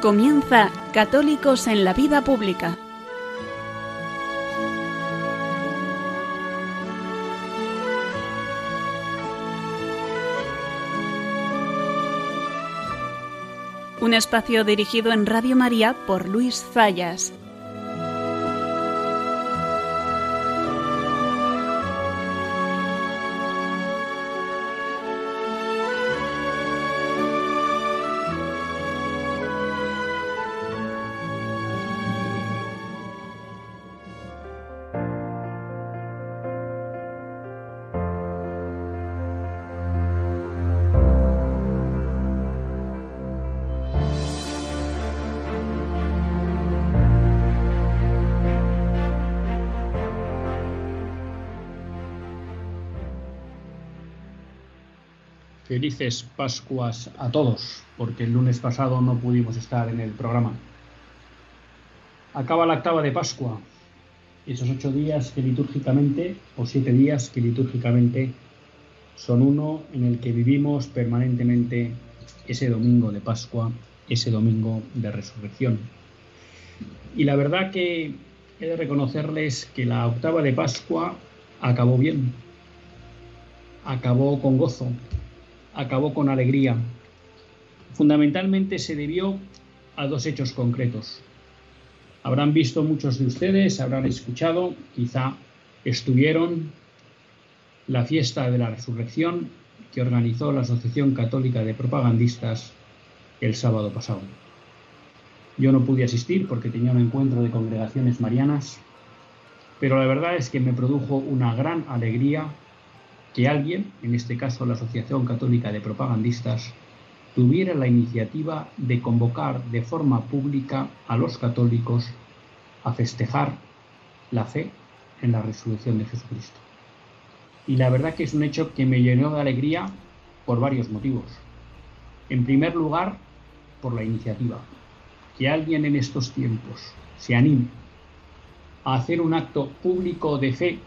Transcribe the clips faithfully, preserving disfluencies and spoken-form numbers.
Comienza Católicos en la Vida Pública. Un espacio dirigido en Radio María por Luis Zayas. Felices Pascuas a todos, porque el lunes pasado no pudimos estar en el programa. Acaba la octava de Pascua, esos ocho días que litúrgicamente, o siete días que litúrgicamente, son uno en el que vivimos permanentemente ese domingo de Pascua, ese domingo de resurrección. Y la verdad que he de reconocerles que la octava de Pascua acabó bien, acabó con gozo, acabó con alegría. Fundamentalmente se debió a dos hechos concretos. Habrán visto muchos de ustedes, habrán escuchado, quizá estuvieron, la fiesta de la Resurrección que organizó la Asociación Católica de Propagandistas el sábado pasado. Yo no pude asistir porque tenía un encuentro de congregaciones marianas, pero la verdad es que me produjo una gran alegría que alguien, en este caso la Asociación Católica de Propagandistas, tuviera la iniciativa de convocar de forma pública a los católicos a festejar la fe en la resurrección de Jesucristo. Y la verdad que es un hecho que me llenó de alegría por varios motivos. En primer lugar, por la iniciativa. Que alguien en estos tiempos se anime a hacer un acto público de fe,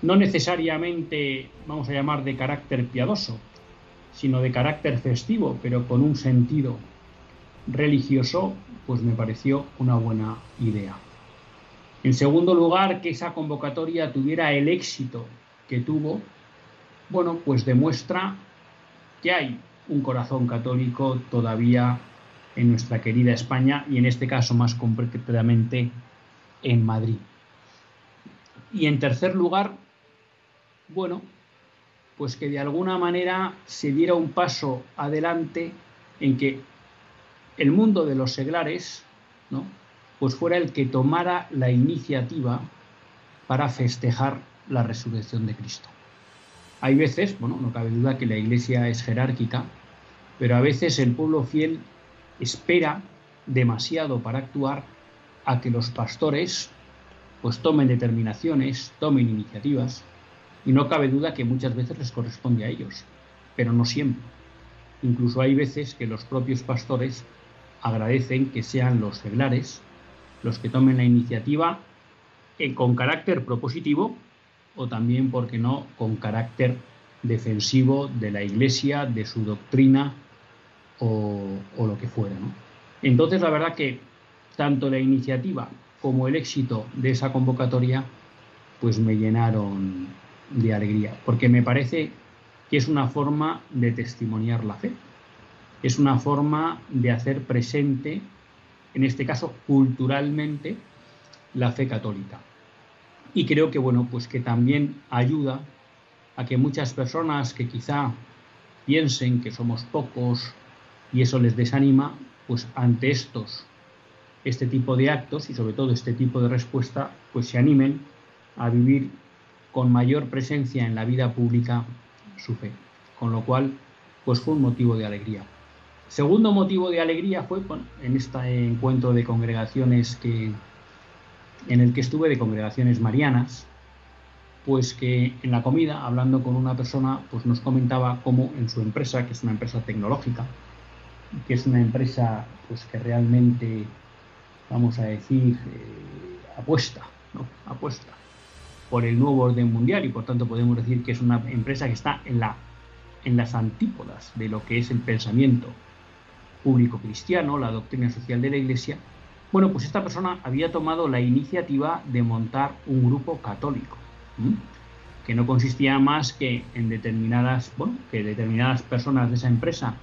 no necesariamente, vamos a llamar, de carácter piadoso, sino de carácter festivo, pero con un sentido religioso, pues me pareció una buena idea. En segundo lugar, que esa convocatoria tuviera el éxito que tuvo, bueno, pues demuestra que hay un corazón católico todavía en nuestra querida España y en este caso más concretamente en Madrid. Y en tercer lugar, bueno, pues que de alguna manera se diera un paso adelante en que el mundo de los seglares, ¿no?, pues fuera el que tomara la iniciativa para festejar la resurrección de Cristo. Hay veces, bueno, no cabe duda que la Iglesia es jerárquica, pero a veces el pueblo fiel espera demasiado para actuar a que los pastores pues tomen determinaciones, tomen iniciativas, y no cabe duda que muchas veces les corresponde a ellos, pero no siempre. Incluso hay veces que los propios pastores agradecen que sean los seglares los que tomen la iniciativa eh, con carácter propositivo o también, por qué no, con carácter defensivo de la Iglesia, de su doctrina o, o lo que fuera, ¿no? Entonces, la verdad que tanto la iniciativa como el éxito de esa convocatoria, pues me llenaron de alegría, porque me parece que es una forma de testimoniar la fe, es una forma de hacer presente, en este caso culturalmente, la fe católica. Y creo que, bueno, pues que también ayuda a que muchas personas que quizá piensen que somos pocos y eso les desanima, pues ante estos este tipo de actos y sobre todo este tipo de respuesta, pues se animen a vivir con mayor presencia en la vida pública su fe. Con lo cual, pues fue un motivo de alegría. Segundo motivo de alegría fue, bueno, en este encuentro de congregaciones que, en el que estuve, de congregaciones marianas, pues que en la comida, hablando con una persona, pues nos comentaba cómo en su empresa, que es una empresa tecnológica, que es una empresa pues que realmente, vamos a decir, eh, apuesta, ¿no? Apuesta por el nuevo orden mundial y por tanto podemos decir que es una empresa que está en, la, en las antípodas de lo que es el pensamiento público cristiano, la doctrina social de la Iglesia, bueno, pues esta persona había tomado la iniciativa de montar un grupo católico, ¿m? que no consistía más que en determinadas, bueno, que determinadas personas de esa empresa,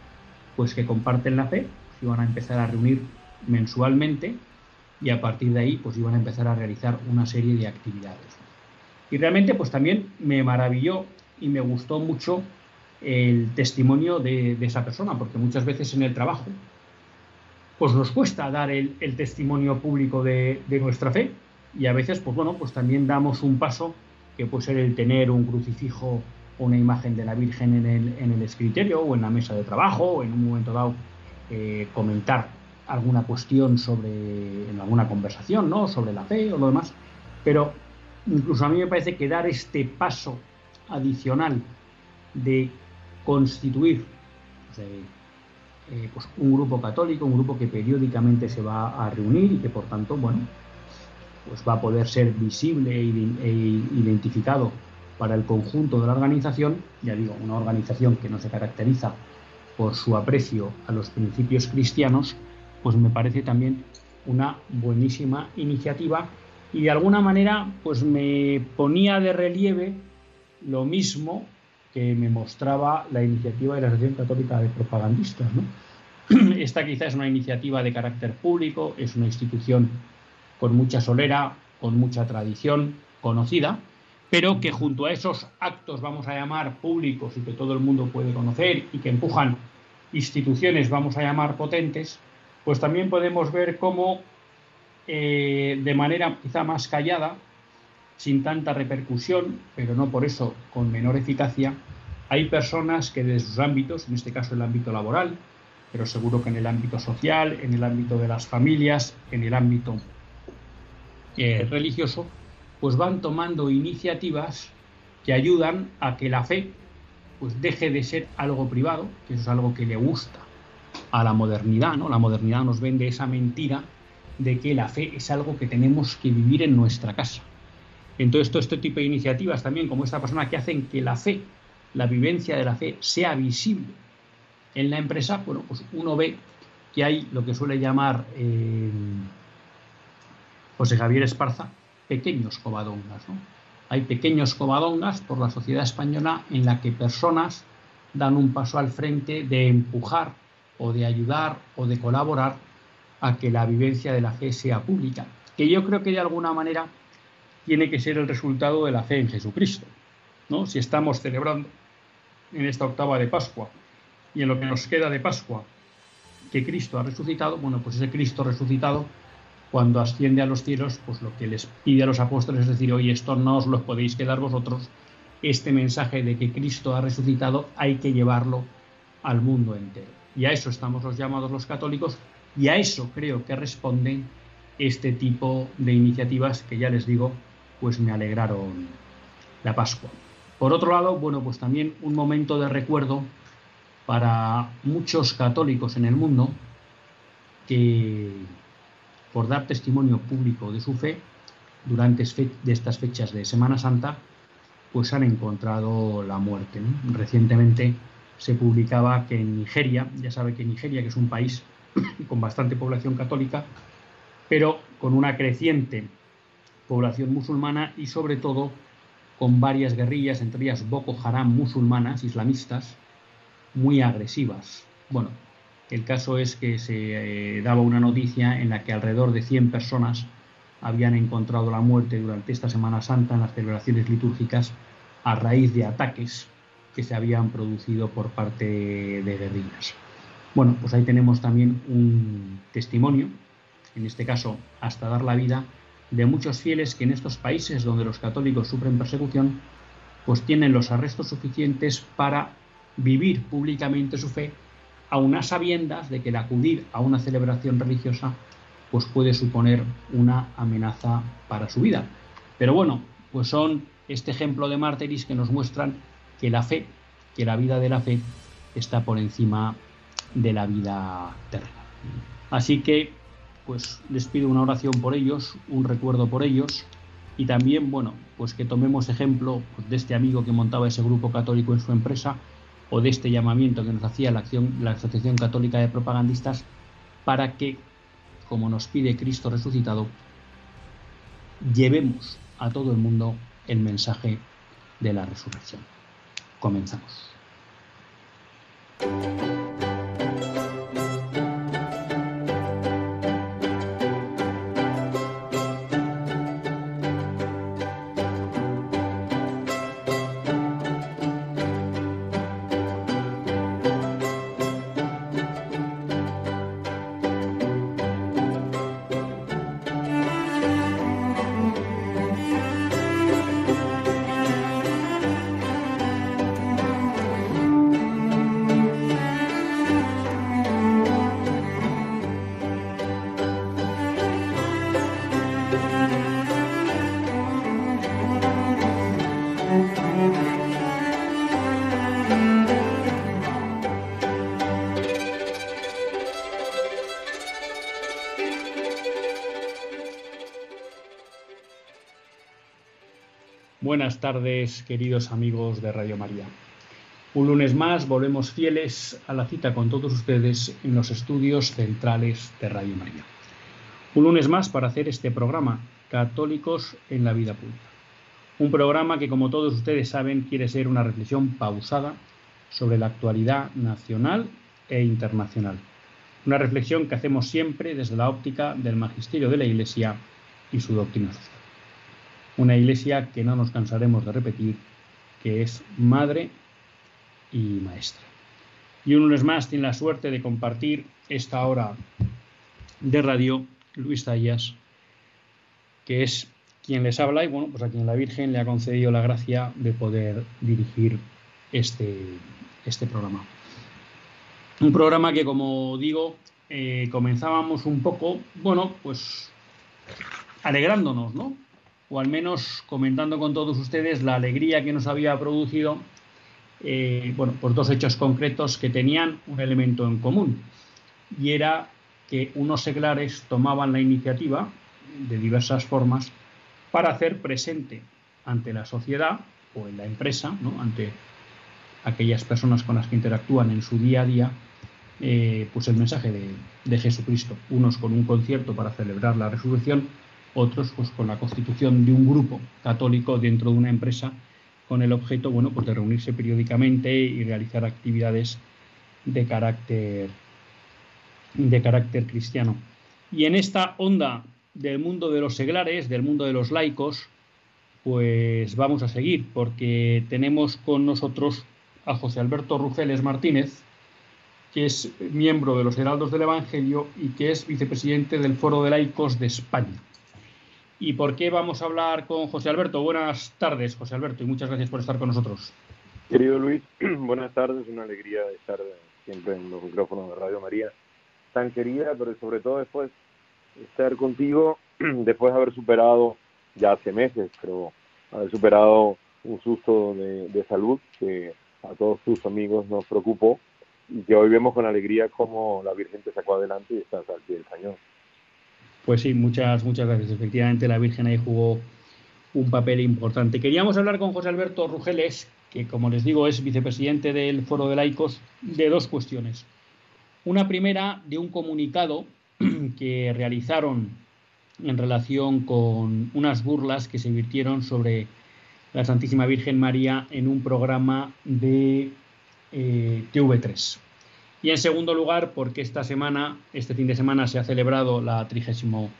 pues que comparten la fe, se iban a empezar a reunir mensualmente y a partir de ahí, pues iban a empezar a realizar una serie de actividades. Y realmente, pues también me maravilló y me gustó mucho el testimonio de, de esa persona, porque muchas veces en el trabajo, pues nos cuesta dar el, el testimonio público de, de nuestra fe, y a veces, pues bueno, pues también damos un paso que puede ser el tener un crucifijo o una imagen de la Virgen en el, en el escritorio o en la mesa de trabajo, o en un momento dado eh, comentar alguna cuestión sobre, en alguna conversación, ¿no?, sobre la fe o lo demás, pero incluso a mí me parece que dar este paso adicional de constituir, pues, de, Eh, pues un grupo católico, un grupo que periódicamente se va a reunir y que por tanto, bueno, pues va a poder ser visible e identificado para el conjunto de la organización, ya digo, una organización que no se caracteriza por su aprecio a los principios cristianos, pues me parece también una buenísima iniciativa y de alguna manera pues me ponía de relieve lo mismo que me mostraba la iniciativa de la Asociación Católica de Propagandistas, ¿no? Esta quizás es una iniciativa de carácter público, es una institución con mucha solera, con mucha tradición, conocida, pero que junto a esos actos, vamos a llamar, públicos y que todo el mundo puede conocer y que empujan instituciones, vamos a llamar, potentes, pues también podemos ver cómo, eh, de manera quizá más callada, sin tanta repercusión, pero no por eso con menor eficacia, hay personas que desde sus ámbitos, en este caso el ámbito laboral, pero seguro que en el ámbito social, en el ámbito de las familias, en el ámbito eh, religioso, pues van tomando iniciativas que ayudan a que la fe pues deje de ser algo privado, que eso es algo que le gusta a la modernidad, ¿no? La modernidad nos vende esa mentira de que la fe es algo que tenemos que vivir en nuestra casa. Entonces, todo este tipo de iniciativas también, como esta persona, que hacen que la fe, la vivencia de la fe, sea visible en la empresa, bueno, pues uno ve que hay lo que suele llamar eh, José Javier Esparza, pequeños covadongas, ¿no? Hay pequeños covadongas por la sociedad española en la que personas dan un paso al frente de empujar o de ayudar o de colaborar a que la vivencia de la fe sea pública, que yo creo que de alguna manera tiene que ser el resultado de la fe en Jesucristo, ¿no? Si estamos celebrando en esta octava de Pascua y en lo que nos queda de Pascua que Cristo ha resucitado, bueno, pues ese Cristo resucitado, cuando asciende a los cielos, pues lo que les pide a los apóstoles es decir, oye, esto no os lo podéis quedar vosotros, este mensaje de que Cristo ha resucitado hay que llevarlo al mundo entero. Y a eso estamos los llamados los católicos, y a eso creo que responden este tipo de iniciativas que, ya les digo, pues me alegraron la Pascua. Por otro lado, bueno, pues también un momento de recuerdo para muchos católicos en el mundo que, por dar testimonio público de su fe, durante de estas fechas de Semana Santa, pues han encontrado la muerte, ¿no? Recientemente se publicaba que en Nigeria, ya sabe que Nigeria, que es un país con bastante población católica, pero con una creciente población musulmana y sobre todo con varias guerrillas, entre ellas Boko Haram, musulmanas, islamistas, muy agresivas. Bueno, el caso es que se eh, daba una noticia en la que alrededor de cien personas habían encontrado la muerte durante esta Semana Santa en las celebraciones litúrgicas a raíz de ataques que se habían producido por parte de guerrillas. Bueno, pues ahí tenemos también un testimonio, en este caso hasta dar la vida, de muchos fieles que en estos países donde los católicos sufren persecución, pues tienen los arrestos suficientes para vivir públicamente su fe, aun a sabiendas de que el acudir a una celebración religiosa pues puede suponer una amenaza para su vida. Pero bueno, pues son este ejemplo de mártires que nos muestran que la fe, que la vida de la fe está por encima de la vida terrena. Así que pues les pido una oración por ellos, un recuerdo por ellos, y también, bueno, pues que tomemos ejemplo de este amigo que montaba ese grupo católico en su empresa, o de este llamamiento que nos hacía la, acción, la Asociación Católica de Propagandistas para que, como nos pide Cristo resucitado, llevemos a todo el mundo el mensaje de la resurrección. Comenzamos. Buenas tardes, queridos amigos de Radio María. Un lunes más volvemos fieles a la cita con todos ustedes en los estudios centrales de Radio María. Un lunes más para hacer este programa, Católicos en la Vida Pública. Un programa que, como todos ustedes saben, quiere ser una reflexión pausada sobre la actualidad nacional e internacional. Una reflexión que hacemos siempre desde la óptica del magisterio de la Iglesia y su doctrina social. Una Iglesia que no nos cansaremos de repetir, que es madre y maestra. Y un lunes más tiene la suerte de compartir esta hora de radio Luis Zayas, que es quien les habla y bueno, pues a quien la Virgen le ha concedido la gracia de poder dirigir este, este programa. Un programa que, como digo, eh, comenzábamos un poco, bueno, pues alegrándonos, ¿no? O al menos comentando con todos ustedes la alegría que nos había producido eh, bueno, por dos hechos concretos que tenían un elemento en común, y era que unos seglares tomaban la iniciativa de diversas formas para hacer presente ante la sociedad o en la empresa, ¿no?, ante aquellas personas con las que interactúan en su día a día, eh, pues el mensaje de, de Jesucristo, unos con un concierto para celebrar la resurrección, otros pues con la constitución de un grupo católico dentro de una empresa con el objeto, bueno, pues de reunirse periódicamente y realizar actividades de carácter, de carácter cristiano. Y en esta onda del mundo de los seglares, del mundo de los laicos, pues vamos a seguir, porque tenemos con nosotros a José Alberto Rugeles Martínez, que es miembro de los Heraldos del Evangelio y que es vicepresidente del Foro de Laicos de España. ¿Y por qué vamos a hablar con José Alberto? Buenas tardes, José Alberto, y muchas gracias por estar con nosotros. Querido Luis, buenas tardes. Una alegría estar siempre en los micrófonos de Radio María, tan querida, pero sobre todo después estar contigo, después de haber superado, ya hace meses, pero haber superado un susto de, de salud que a todos tus amigos nos preocupó y que hoy vemos con alegría cómo la Virgen te sacó adelante y estás al pie del cañón. Pues sí, muchas, muchas gracias. Efectivamente, la Virgen ahí jugó un papel importante. Queríamos hablar con José Alberto Rugeles, que, como les digo, es vicepresidente del Foro de Laicos, de dos cuestiones. Una primera, de un comunicado que realizaron en relación con unas burlas que se virtieron sobre la Santísima Virgen María en un programa de eh, T V tres. Y en segundo lugar, porque esta semana, este fin de semana, se ha celebrado la trigésimo,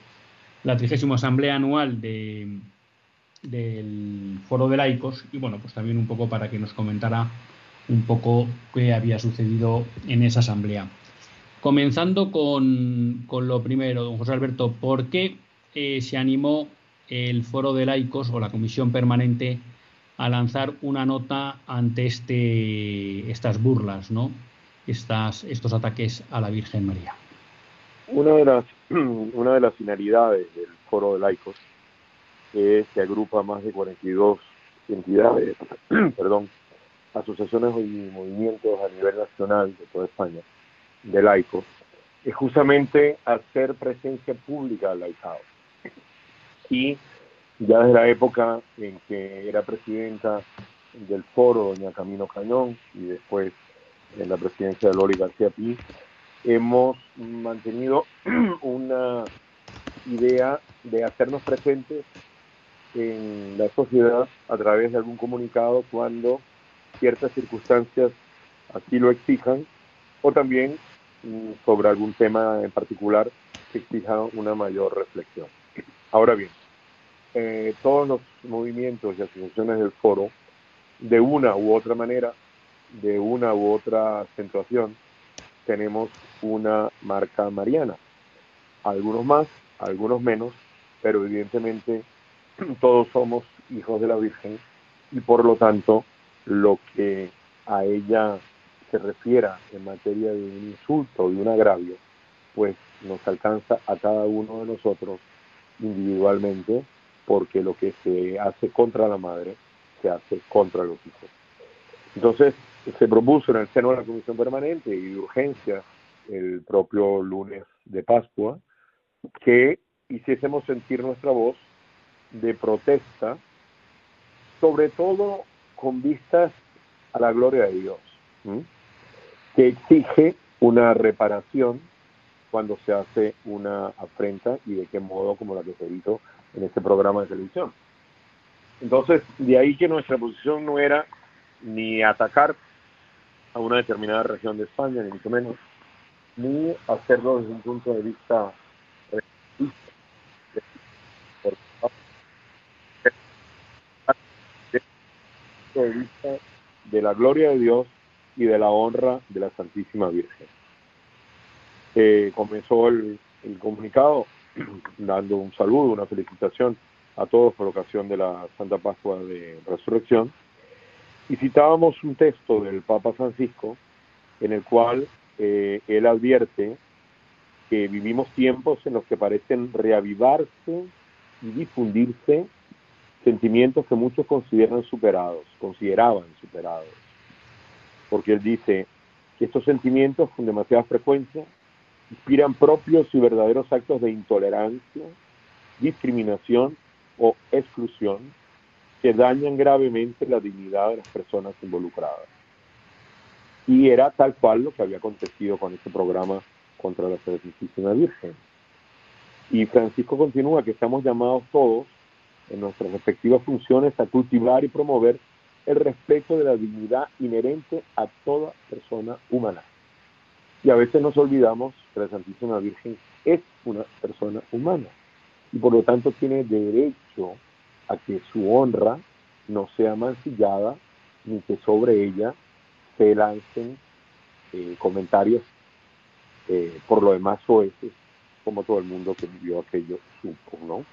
la trigésimo asamblea anual de, del Foro de Laicos, y bueno, pues también un poco para que nos comentara un poco qué había sucedido en esa asamblea. Comenzando con, con lo primero, don José Alberto, ¿por qué eh, se animó el Foro de Laicos o la Comisión Permanente a lanzar una nota ante este, estas burlas, ¿no? Estas, estos ataques a la Virgen María? Una de las, una de las finalidades del Foro de Laicos es que agrupa más de cuarenta y dos entidades, perdón, asociaciones y movimientos a nivel nacional de toda España, de laicos, es justamente hacer presencia pública al laicado. Y ya desde la época en que era presidenta del Foro, doña Camino Cañón, y después en la presidencia de Loli García Pi, hemos mantenido una idea de hacernos presentes en la sociedad a través de algún comunicado cuando ciertas circunstancias así lo exijan, o también sobre algún tema en particular que exija una mayor reflexión. Ahora bien, eh, todos los movimientos y asociaciones del foro, de una u otra manera, de una u otra acentuación, tenemos una marca mariana. Algunos más, algunos menos, pero evidentemente todos somos hijos de la Virgen y por lo tanto lo que a ella se refiera en materia de un insulto y un agravio, pues nos alcanza a cada uno de nosotros individualmente, porque lo que se hace contra la madre se hace contra los hijos. Entonces se propuso en el seno de la Comisión Permanente y de urgencia el propio lunes de Pascua que hiciésemos sentir nuestra voz de protesta, sobre todo con vistas a la gloria de Dios, ¿sí?, que exige una reparación cuando se hace una afrenta y de qué modo, como la que se hizo en este programa de televisión. Entonces, de ahí que nuestra posición no era ni atacar a una determinada región de España, ni mucho menos, ni hacerlo desde un punto de vista de vista de la gloria de Dios y de la honra de la Santísima Virgen. Eh, comenzó el, el comunicado dando un saludo, una felicitación a todos por ocasión de la Santa Pascua de Resurrección, y citábamos un texto del Papa Francisco en el cual eh, él advierte que vivimos tiempos en los que parecen reavivarse y difundirse sentimientos que muchos consideran superados, consideraban superados, porque él dice que estos sentimientos con demasiada frecuencia inspiran propios y verdaderos actos de intolerancia, discriminación o exclusión que dañan gravemente la dignidad de las personas involucradas. Y era tal cual lo que había acontecido con este programa contra la Santísima Virgen. Y Francisco continúa que estamos llamados todos en nuestras respectivas funciones a cultivar y promover el respeto de la dignidad inherente a toda persona humana. Y a veces nos olvidamos que la Santísima Virgen es una persona humana y por lo tanto tiene derecho a que su honra no sea mancillada ni que sobre ella se lancen eh, comentarios eh, por lo demás soeces, como todo el mundo que vivió aquello supo, ¿no?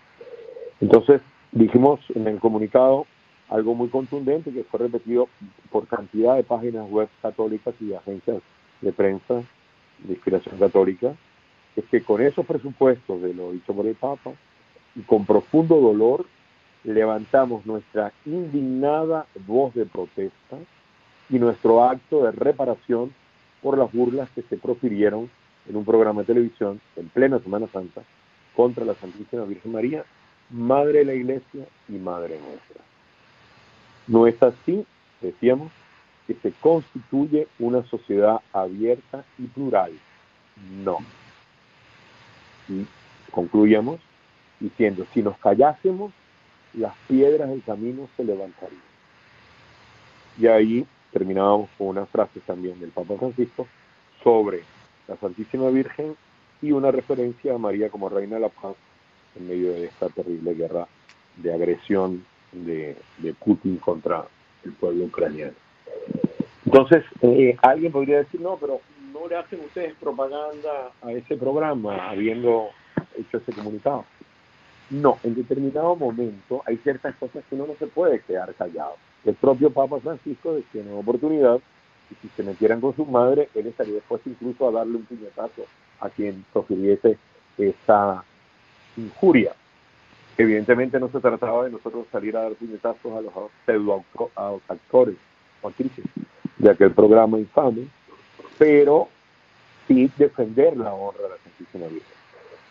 Entonces dijimos en el comunicado algo muy contundente que fue repetido por cantidad de páginas web católicas y de agencias de prensa de inspiración católica, es que con esos presupuestos de lo dicho por el Papa y con profundo dolor levantamos nuestra indignada voz de protesta y nuestro acto de reparación por las burlas que se profirieron en un programa de televisión en plena Semana Santa contra la Santísima Virgen María, Madre de la Iglesia y Madre nuestra. No es así, decíamos, que se constituye una sociedad abierta y plural. No. Y concluíamos diciendo, si nos callásemos, las piedras del camino se levantarían. Y ahí terminábamos con unas frases también del Papa Francisco sobre la Santísima Virgen y una referencia a María como Reina de la Paz en medio de esta terrible guerra de agresión de, de Putin contra el pueblo ucraniano. Entonces, eh, alguien podría decir, no, pero no le hacen ustedes propaganda a ese programa habiendo hecho ese comunicado. No, en determinado momento hay ciertas cosas que uno no se puede quedar callado. El propio Papa Francisco decía en una oportunidad que si se metieran con su madre, él estaría dispuesto incluso a darle un puñetazo a quien profiriese esa injuria. Evidentemente no se trataba de nosotros salir a dar puñetazos a los pseudoactores o actrices de aquel programa infame, pero sí defender la honra de la Santísima Virgen.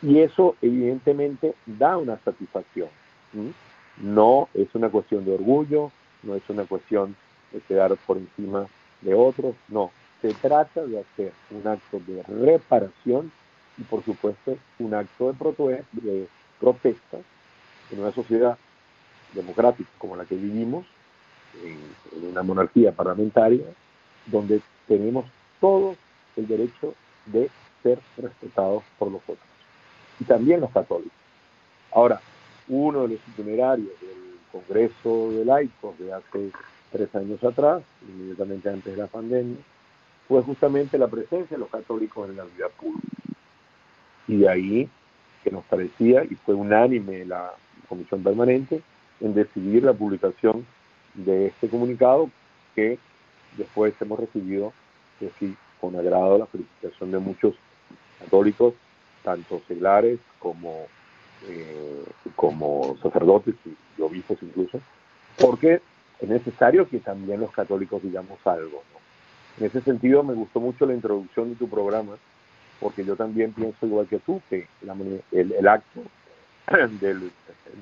Y eso evidentemente da una satisfacción. ¿Sí? No es una cuestión de orgullo, no es una cuestión de quedar por encima de otros, no. Se trata de hacer un acto de reparación y, por supuesto, un acto de protesta en una sociedad democrática como la que vivimos, en, en una monarquía parlamentaria, donde tenemos todo el derecho de ser respetados por los otros, y también los católicos. Ahora, uno de los itinerarios del Congreso de Laicos de hace tres años atrás, inmediatamente antes de la pandemia, fue justamente la presencia de los católicos en la vida pública. Y de ahí que nos parecía, y fue unánime la Comisión Permanente, en decidir la publicación de este comunicado, que después hemos recibido, que sí, con agrado, la felicitación de muchos católicos, tanto seglares como, eh, como sacerdotes y obispos incluso, porque es necesario que también los católicos digamos algo, ¿no? En ese sentido me gustó mucho la introducción de tu programa, porque yo también pienso igual que tú, que la, el, el acto del,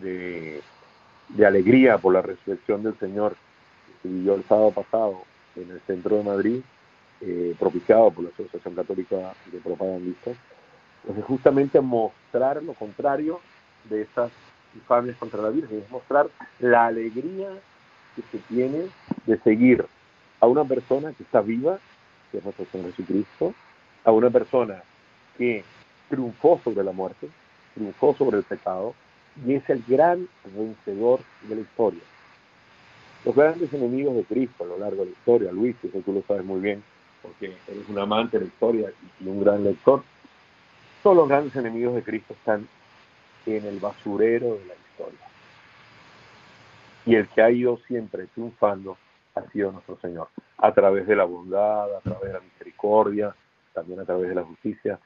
de, de alegría por la resurrección del Señor que se vivió el sábado pasado en el centro de Madrid, eh, propiciado por la Asociación Católica de Propagandistas, pues es justamente mostrar lo contrario de esas infamias contra la Virgen, es mostrar la alegría que se tiene de seguir a una persona que está viva, que es nuestro Señor Jesucristo, a una persona que triunfó sobre la muerte, triunfó sobre el pecado, y es el gran vencedor de la historia. Los grandes enemigos de Cristo a lo largo de la historia, Luis, eso tú lo sabes muy bien, porque eres un amante de la historia y un gran lector, todos los grandes enemigos de Cristo están en el basurero de la historia. Y el que ha ido siempre triunfando ha sido nuestro Señor, a través de la bondad, a través de la misericordia, también a través de la justicia,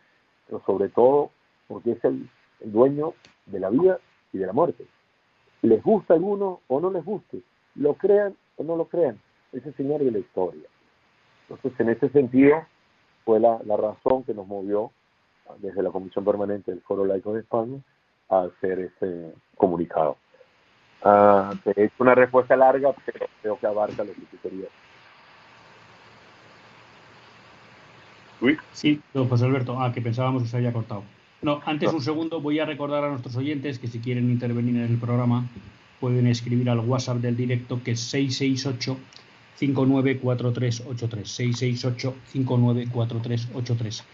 pero sobre todo porque es el, el dueño de la vida y de la muerte. Les gusta a alguno o no les guste, lo crean o no lo crean, es el Señor de la historia. Entonces, en ese sentido, fue la, la razón que nos movió desde la Comisión Permanente del Foro Laico de España a hacer ese comunicado. Ah, te he hecho una respuesta larga, pero creo que abarca lo que tú querías. Sí, don José Alberto. Ah, que pensábamos que se había cortado. No, antes un segundo, voy a recordar a nuestros oyentes que si quieren intervenir en el programa pueden escribir al WhatsApp del directo, que es seis seis ocho, cinco nueve cuatro tres ocho tres. seis seis ocho, cinco nueve cuatro tres ocho tres.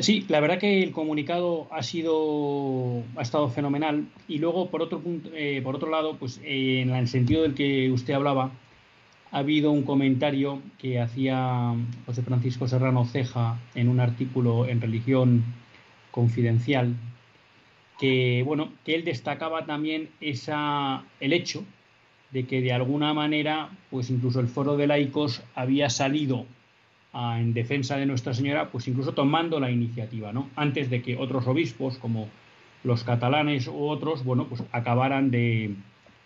Sí, la verdad que el comunicado ha sido ha estado fenomenal. Y luego, por otro punto, eh, por otro lado, pues eh, en el sentido del que usted hablaba, ha habido un comentario que hacía José Francisco Serrano Ceja en un artículo en Religión Confidencial, que bueno, que él destacaba también esa el hecho de que de alguna manera, pues incluso el Foro de Laicos había salido a, en defensa de Nuestra Señora, pues incluso tomando la iniciativa, ¿no? Antes de que otros obispos, como los catalanes u otros, bueno, pues acabaran de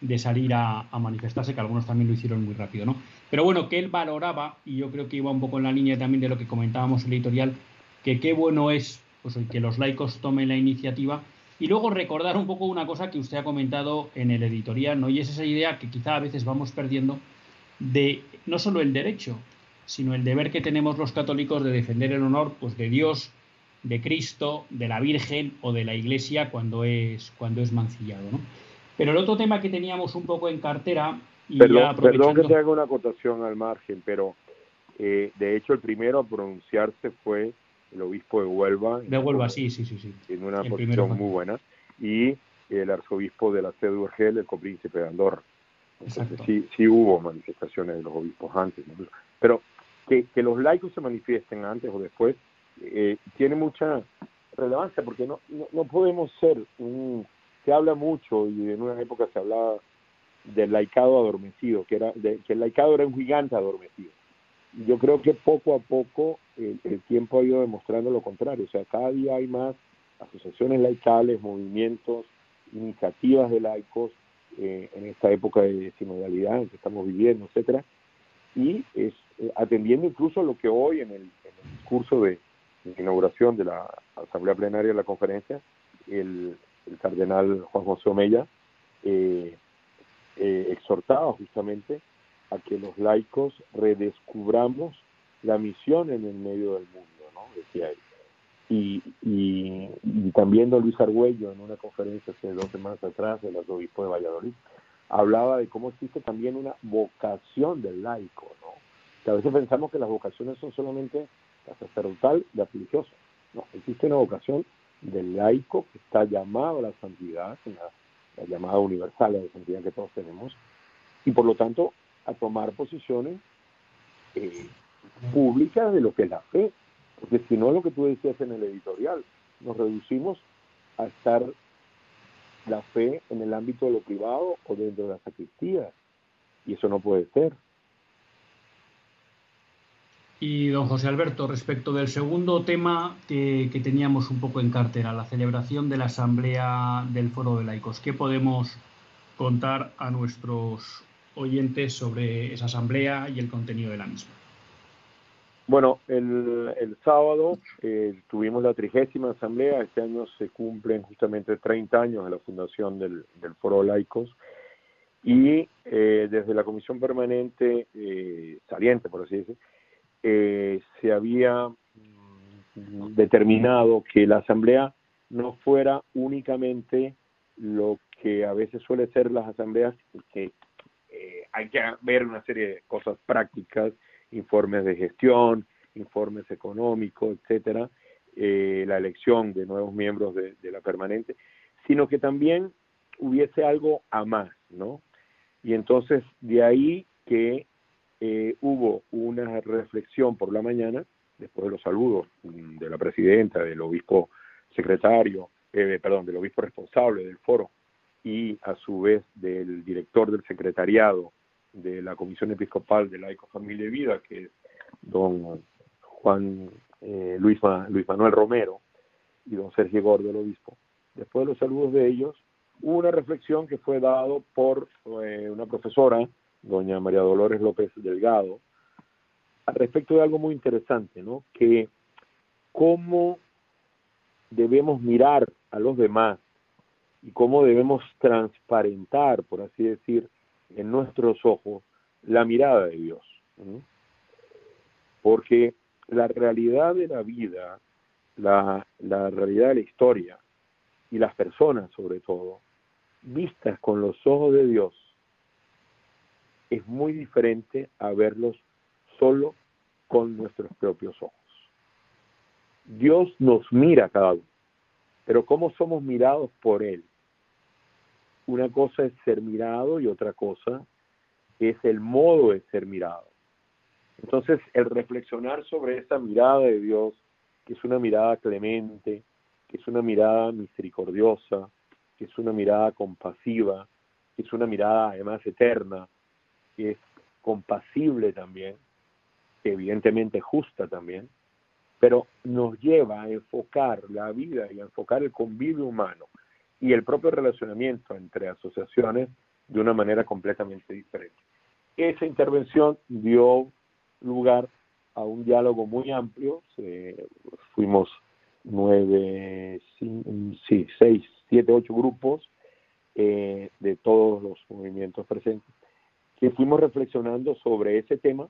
de salir a, a manifestarse, que algunos también lo hicieron muy rápido, ¿no? Pero bueno, que él valoraba, y yo creo que iba un poco en la línea también de lo que comentábamos en el editorial, que qué bueno es pues que los laicos tomen la iniciativa, y luego recordar un poco una cosa que usted ha comentado en el editorial, ¿no? Y es esa idea que quizá a veces vamos perdiendo de no solo el derecho, sino el deber que tenemos los católicos de defender el honor pues de Dios, de Cristo, de la Virgen o de la Iglesia cuando es, cuando es mancillado, ¿no? Pero el otro tema que teníamos un poco en cartera... Y perdón, ya aprovechando... perdón que te haga una acotación al margen, pero eh, de hecho el primero a pronunciarse fue el obispo de Huelva. De Huelva, una, sí, sí, sí, sí. En una el posición muy buena. Y el arzobispo de la Seu d'Urgell, el copríncipe de Andorra. Entonces, sí, sí hubo manifestaciones de los obispos antes. Pero que, que los laicos se manifiesten antes o después eh, tiene mucha relevancia, porque no, no, no podemos ser un... Se habla mucho, y en una época se hablaba del laicado adormecido, que era de, que el laicado era un gigante adormecido. Y yo creo que poco a poco el, el tiempo ha ido demostrando lo contrario. O sea, cada día hay más asociaciones laicales, movimientos, iniciativas de laicos eh, en esta época de sinodalidad en que estamos viviendo, etcétera. Y es, eh, atendiendo incluso lo que hoy en el, en el discurso de, de inauguración de la Asamblea Plenaria de la Conferencia, el... el cardenal Juan José Omella eh, eh, exhortaba justamente a que los laicos redescubramos la misión en el medio del mundo, ¿no?, decía él. Y, y, y también don Luis Argüello, en una conferencia hace dos semanas atrás, del arzobispo de Valladolid, hablaba de cómo existe también una vocación del laico, ¿no? Que a veces pensamos que las vocaciones son solamente la sacerdotal y la religiosa. No, existe una vocación del laico que está llamado a la santidad, la, la llamada universal a la santidad que todos tenemos, y por lo tanto a tomar posiciones eh, públicas de lo que es la fe. Porque si no, lo que tú decías en el editorial, nos reducimos a estar la fe en el ámbito de lo privado o dentro de las sacristías, y eso no puede ser. Y don José Alberto, respecto del segundo tema que, que teníamos un poco en cartera, la celebración de la Asamblea del Foro de Laicos, ¿qué podemos contar a nuestros oyentes sobre esa asamblea y el contenido de la misma? Bueno, el, el sábado eh, tuvimos la trigésima asamblea. Este año se cumplen justamente treinta años de la fundación del, del Foro Laicos, y eh, desde la Comisión Permanente, eh, saliente por así decir, eh, se había determinado que la asamblea no fuera únicamente lo que a veces suele ser las asambleas, que eh, hay que ver una serie de cosas prácticas, informes de gestión, informes económicos, etcétera, eh, la elección de nuevos miembros de, de la permanente, sino que también hubiese algo a más, ¿no? Y entonces de ahí que eh, hubo una reflexión por la mañana, después de los saludos de la presidenta, del obispo secretario, eh, perdón, del obispo responsable del foro, y a su vez del director del secretariado de la Comisión Episcopal de Laicos, Familia y Vida, que es don Juan eh, Luis, Luis Manuel Romero, y don Sergio Gordo, el obispo. Después de los saludos de ellos, hubo una reflexión que fue dado por eh, una profesora, doña María Dolores López Delgado, al respecto de algo muy interesante, ¿no? Que cómo debemos mirar a los demás y cómo debemos transparentar, por así decir, en nuestros ojos, la mirada de Dios, ¿no? Porque la realidad de la vida, la, la realidad de la historia, y las personas sobre todo, vistas con los ojos de Dios, es muy diferente a verlos solo con nuestros propios ojos. Dios nos mira cada uno, pero ¿cómo somos mirados por Él? Una cosa es ser mirado y otra cosa es el modo de ser mirado. Entonces, el reflexionar sobre esa mirada de Dios, que es una mirada clemente, que es una mirada misericordiosa, que es una mirada compasiva, que es una mirada además eterna, que es compasible también, evidentemente justa también, pero nos lleva a enfocar la vida y a enfocar el convivio humano y el propio relacionamiento entre asociaciones de una manera completamente diferente. Esa intervención dio lugar a un diálogo muy amplio. Se, fuimos nueve, sí, seis, siete, ocho grupos eh, de todos los movimientos presentes, que fuimos reflexionando sobre ese tema,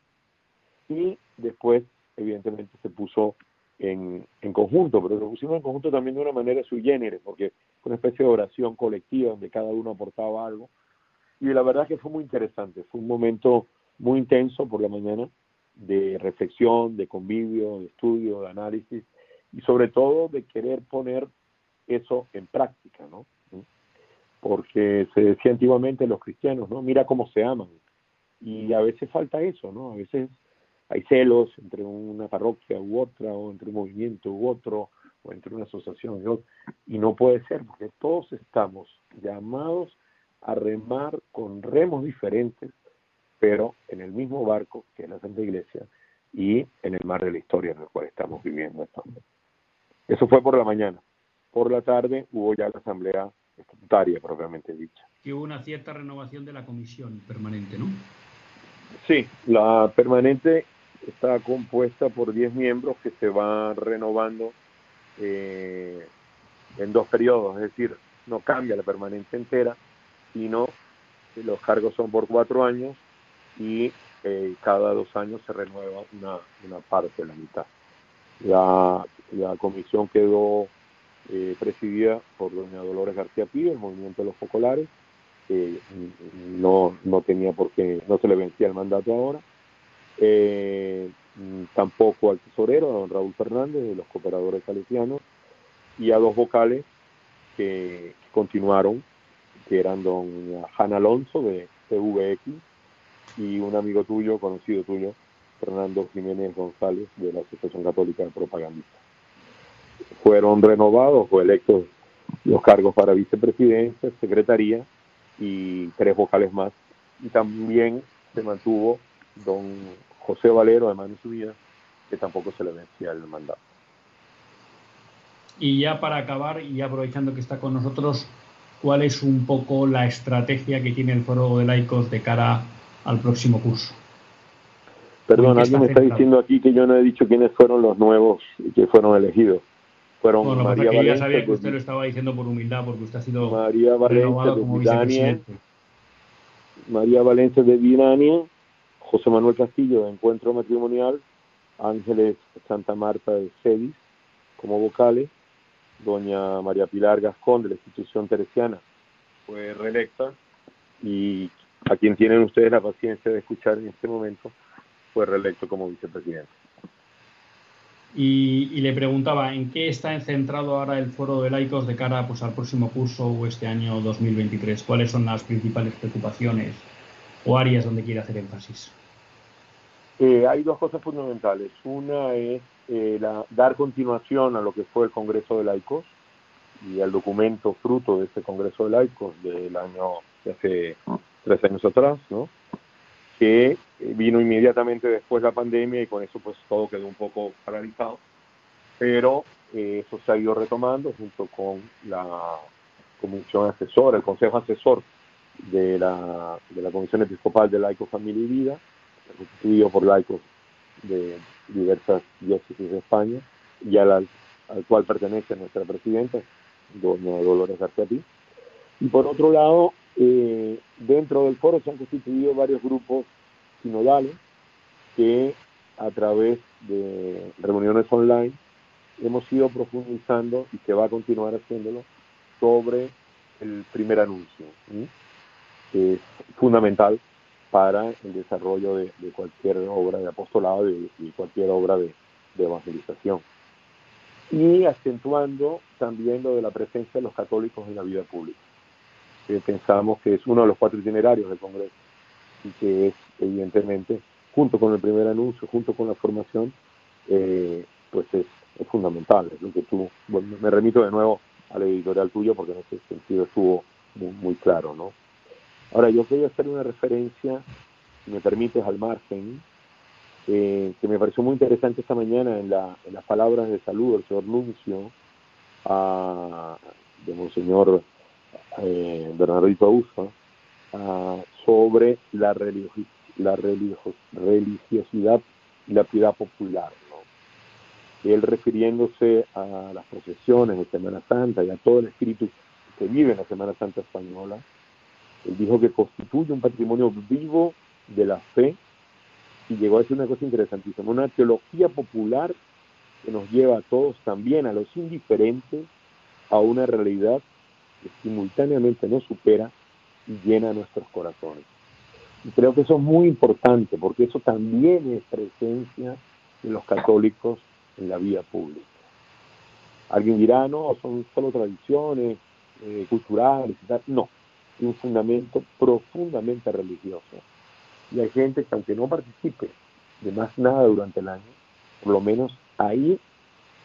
y después, evidentemente, se puso en, en conjunto, pero lo pusimos en conjunto también de una manera sui generis, porque una especie de oración colectiva donde cada uno aportaba algo, y la verdad que fue muy interesante. Fue un momento muy intenso por la mañana, de reflexión, de convivio, de estudio, de análisis, y sobre todo de querer poner eso en práctica, ¿no? Porque se decía antiguamente los cristianos, ¿no?, mira cómo se aman, y a veces falta eso, ¿no? A veces hay celos entre una parroquia u otra, o entre un movimiento u otro, o entre una asociación y otra, y no puede ser, porque todos estamos llamados a remar con remos diferentes, pero en el mismo barco, que es la Santa Iglesia, y en el mar de la historia en el cual estamos viviendo esta noche. Eso fue por la mañana. Por la tarde hubo ya la asamblea estatutaria propiamente dicha. Y hubo una cierta renovación de la comisión permanente, ¿no? Sí, la permanente está compuesta por diez miembros que se va renovando Eh, en dos periodos, es decir, no cambia la permanente entera, sino que los cargos son por cuatro años, y eh, cada dos años se renueva una, una parte, la mitad. La, la comisión quedó eh, presidida por doña Dolores García Pi, el Movimiento de los Focolares. Eh, no, no tenía por qué, no se le vencía el mandato ahora. Eh, tampoco al tesorero, a don Raúl Fernández, de los Cooperadores Salesianos, y a dos vocales que, que continuaron, que eran don Juan Alonso, de C V X, y un amigo tuyo, conocido tuyo, Fernando Jiménez González, de la Asociación Católica de Propagandistas. Fueron renovados o electos los cargos para vicepresidencia, secretaría y tres vocales más. Y también se mantuvo don José Valero, además de su vida, que tampoco se le vencía el mandato. Y ya para acabar, y aprovechando que está con nosotros, ¿cuál es un poco la estrategia que tiene el Foro de Laicos de cara al próximo curso? Perdón, alguien me está diciendo aquí que yo no he dicho quiénes fueron los nuevos que fueron elegidos. Fueron bueno, María Valencia. Yo ya sabía que usted lo estaba diciendo por humildad, porque usted ha sido María Valencia de Virania, María Valencia de Virania, José Manuel Castillo de Encuentro Matrimonial, Ángeles Santa Marta de Cedis como vocales, doña María Pilar Gascón de la Institución Teresiana fue reelecta, y a quien tienen ustedes la paciencia de escuchar en este momento fue reelecto como vicepresidente. Y, y le preguntaba, ¿en qué está centrado ahora el Foro de Laicos de cara, pues, al próximo curso o este año dos mil veintitrés? ¿Cuáles son las principales preocupaciones o áreas donde quiere hacer énfasis? Eh, hay dos cosas fundamentales. Una es eh, la, dar continuación a lo que fue el Congreso de Laicos y al documento fruto de este Congreso de Laicos del año de hace tres años atrás, ¿no?, que vino inmediatamente después de la pandemia, y con eso pues todo quedó un poco paralizado, pero eh, eso se ha ido retomando junto con la Comisión Asesora, el Consejo Asesor de la, de la Comisión Episcopal de Laicos, Familia y Vida, constituido por laicos de diversas diócesis de España, y al, al cual pertenece nuestra presidenta, doña Dolores García Pi. Y por otro lado, Eh, dentro del foro se han constituido varios grupos sinodales que, a través de reuniones online, hemos ido profundizando, y que va a continuar haciéndolo, sobre el primer anuncio, ¿sí?, que es fundamental para el desarrollo de, de cualquier obra de apostolado y, y cualquier obra de, de evangelización, y acentuando también lo de la presencia de los católicos en la vida pública. Eh, pensamos que es uno de los cuatro itinerarios del Congreso, y que es, evidentemente, junto con el primer anuncio, junto con la formación, eh, pues es, es fundamental. Es lo que tú, bueno, me remito de nuevo al editorial tuyo, porque en ese sentido estuvo muy, muy claro, ¿no? Ahora, yo quería hacer una referencia, si me permites, al margen, eh, que me pareció muy interesante esta mañana en, la, en las palabras de salud del señor Nuncio, a, de Monseñor Eh, Bernardito Ausa, ah, sobre la, religio- la religio- religiosidad y la piedad popular, ¿no? Él, refiriéndose a las procesiones de Semana Santa y a todo el espíritu que vive en la Semana Santa española, él dijo que constituye un patrimonio vivo de la fe, y llegó a decir una cosa interesantísima: una teología popular que nos lleva a todos, también a los indiferentes, a una realidad que simultáneamente nos supera y llena nuestros corazones. Y creo que eso es muy importante, porque eso también es presencia de los católicos en la vida pública. Alguien dirá, no, son solo tradiciones eh, culturales y tal. No, es un fundamento profundamente religioso. Y hay gente que, aunque no participe de más nada durante el año, por lo menos ahí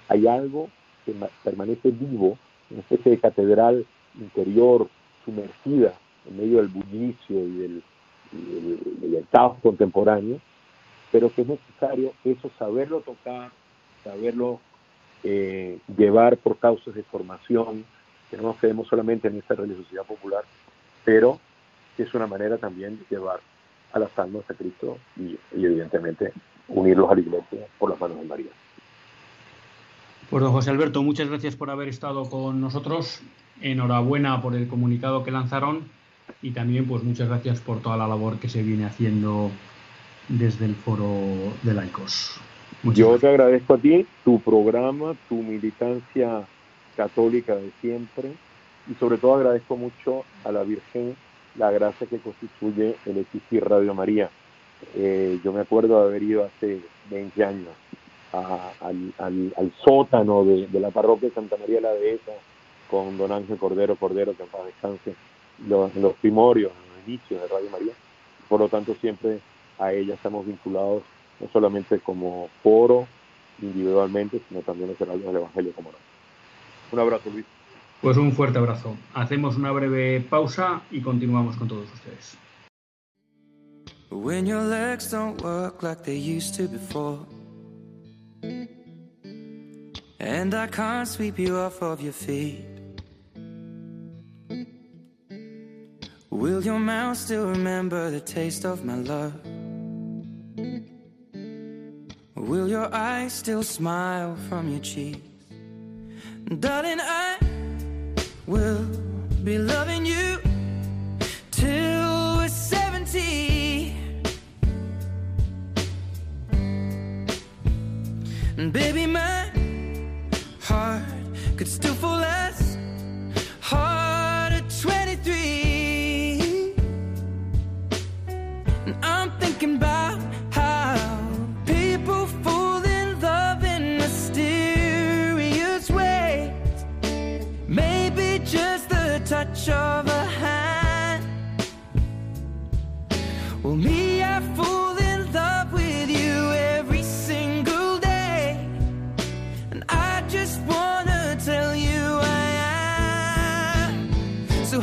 hay algo que permanece vivo, una especie de catedral interior sumergida en medio del bullicio y del, y del, del caos contemporáneo, pero que es necesario eso, saberlo tocar, saberlo eh, llevar por causas de formación, que no nos quedemos solamente en esta religiosidad popular, pero que es una manera también de llevar a las almas a Cristo y, y evidentemente unirlos a la Iglesia por las manos de María. Pues don José Alberto, muchas gracias por haber estado con nosotros. Enhorabuena por el comunicado que lanzaron, y también pues muchas gracias por toda la labor que se viene haciendo desde el Foro de Laicos. Muchas Yo gracias. Te agradezco a ti, tu programa, tu militancia católica de siempre, y sobre todo agradezco mucho a la Virgen la gracia que constituye el X I Radio María. Eh, yo me acuerdo de haber ido hace veinte años a, al, al, al sótano de, de la parroquia de Santa María de la Dehesa con don Ángel Cordero, Cordero, que en paz descanse, los, los primorios, los inicios de Radio María. Por lo tanto, siempre a ella estamos vinculados, no solamente como foro individualmente, sino también los Heraldos del Evangelio, como no. Un abrazo, Luis. Pues un fuerte abrazo. Hacemos una breve pausa y continuamos con todos ustedes. When your legs don't work like they used to before, and I can't sweep you off of your feet, will your mouth still remember the taste of my love? Will your eyes still smile from your cheeks? Darling, I will be loving you till we're seventy. And baby, my heart could still fall as hard at twenty-three. And I'm thinking about how people fall in love in mysterious ways. Maybe just the touch of a hand. Well, me, I fall.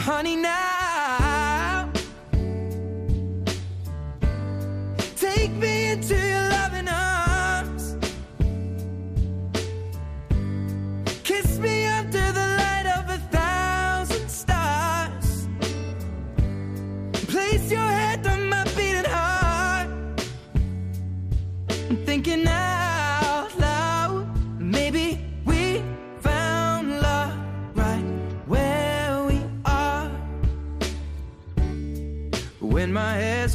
Honey, now take me into your loving arms. Kiss me under the light of a thousand stars. Place your head on my beating heart. I'm thinking out loud. Maybe we found love right where when my hair's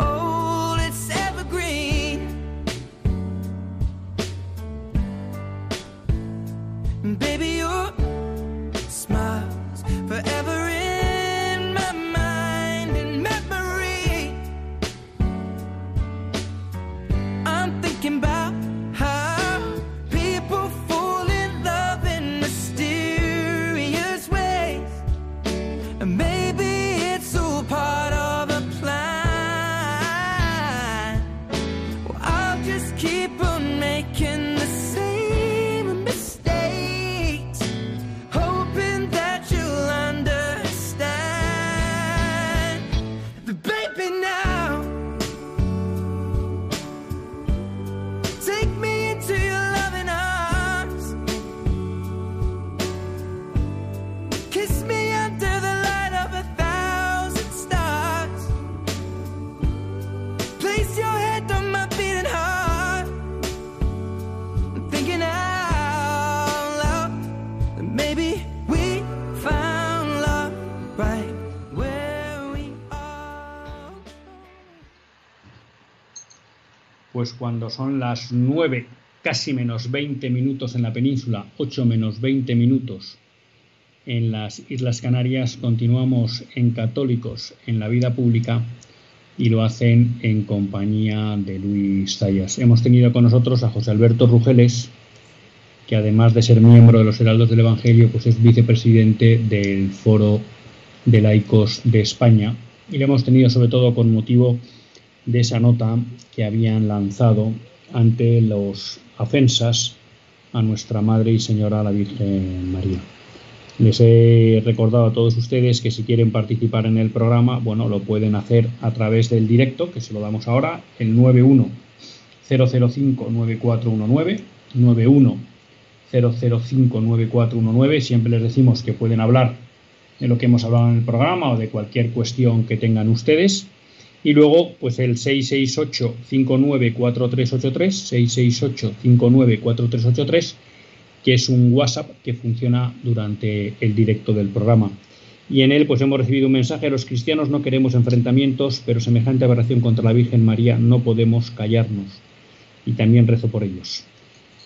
old, it's evergreen. Baby, your smile's forever in my mind and memory. I'm thinking about how people fall in love in mysterious ways. And maybe it's all part of a plan. Well, I'll just keep on making the same. Pues cuando son las nueve, casi menos veinte minutos en la península, ocho menos veinte minutos en las Islas Canarias, continuamos en Católicos en la Vida Pública y lo hacen en compañía de Luis Zayas. Hemos tenido con nosotros a José Alberto Rugeles, que además de ser miembro de los Heraldos del Evangelio, pues es vicepresidente del Foro de Laicos de España, y lo hemos tenido sobre todo con motivo de esa nota que habían lanzado ante los ofensas a nuestra Madre y Señora la Virgen María. Les he recordado a todos ustedes que si quieren participar en el programa, bueno, lo pueden hacer a través del directo, que se lo damos ahora, el nueve uno cero cero cinco nueve cuatro uno nueve, nueve uno cero cero cinco nueve cuatro uno nueve. Siempre les decimos que pueden hablar de lo que hemos hablado en el programa o de cualquier cuestión que tengan ustedes. Y luego, pues el seis seis ocho cinco nueve cuatro tres ocho tres, seis seis ocho cinco nueve cuatro tres ocho tres, que es un WhatsApp que funciona durante el directo del programa. Y en él, pues hemos recibido un mensaje: los cristianos no queremos enfrentamientos, pero semejante aberración contra la Virgen María no podemos callarnos. Y también rezo por ellos.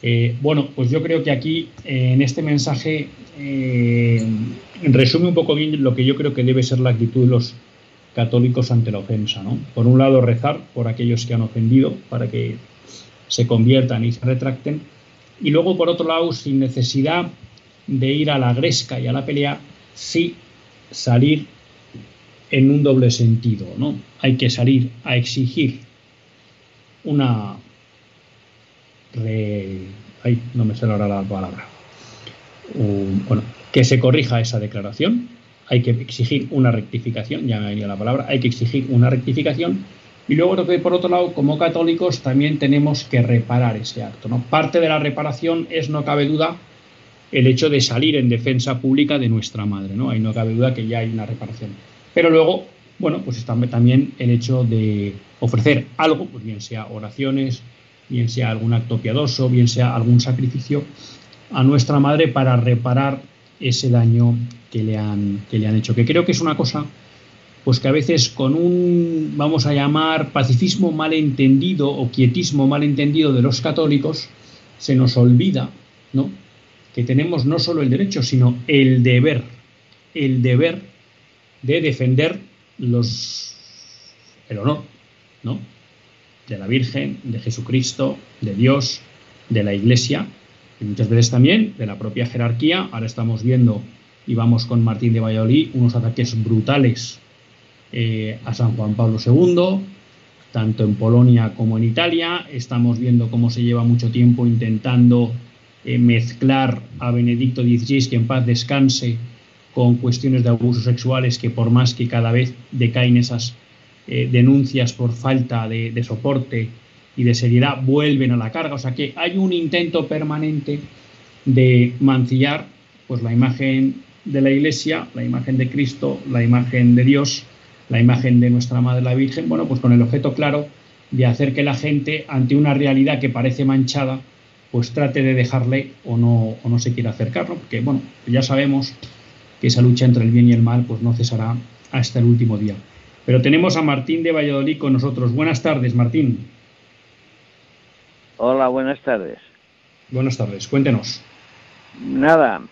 Eh, bueno, pues yo creo que aquí, eh, en este mensaje, eh, resume un poco bien lo que yo creo que debe ser la actitud de los católicos ante la ofensa, ¿no? Por un lado, rezar por aquellos que han ofendido para que se conviertan y se retracten, y luego, por otro lado, sin necesidad de ir a la gresca y a la pelea, sí salir en un doble sentido, ¿no? Hay que salir a exigir una... Re... Ay, no me sale ahora la palabra. Um, bueno, que se corrija esa declaración. Hay que exigir una rectificación, ya me ha venido la palabra, hay que exigir una rectificación. Y luego, por otro lado, como católicos también tenemos que reparar ese acto, ¿no? Parte de la reparación es, no cabe duda, el hecho de salir en defensa pública de nuestra madre, ¿no? Ahí no cabe duda que ya hay una reparación. Pero luego, bueno, pues está también el hecho de ofrecer algo, pues bien sea oraciones, bien sea algún acto piadoso, bien sea algún sacrificio a nuestra madre para reparar ese daño que le han, que le han hecho, que creo que es una cosa pues que a veces con un, vamos a llamar, pacifismo malentendido o quietismo malentendido de los católicos, se nos olvida, ¿no?, que tenemos no solo el derecho, sino el deber, el deber de defender los, el honor, ¿no?, de la Virgen, de Jesucristo, de Dios, de la Iglesia, y muchas veces también de la propia jerarquía. Ahora estamos viendo, y vamos con Martín de Valladolid, unos ataques brutales eh, a San Juan Pablo segundo, tanto en Polonia como en Italia. Estamos viendo cómo se lleva mucho tiempo intentando eh, mezclar a Benedicto dieciséis, que en paz descanse, con cuestiones de abusos sexuales, que por más que cada vez decaen esas eh, denuncias por falta de, de soporte y de seriedad, vuelven a la carga. O sea que hay un intento permanente de mancillar pues la imagen de la Iglesia, la imagen de Cristo, la imagen de Dios, la imagen de nuestra Madre la Virgen, bueno, pues con el objeto claro de hacer que la gente, ante una realidad que parece manchada, pues trate de dejarle o no, o no se quiera acercar, ¿no? Porque, bueno, ya sabemos que esa lucha entre el bien y el mal pues no cesará hasta el último día. Pero tenemos a Martín de Valladolid con nosotros. Buenas tardes, Martín. Hola, buenas tardes. Buenas tardes, cuéntenos. Nada,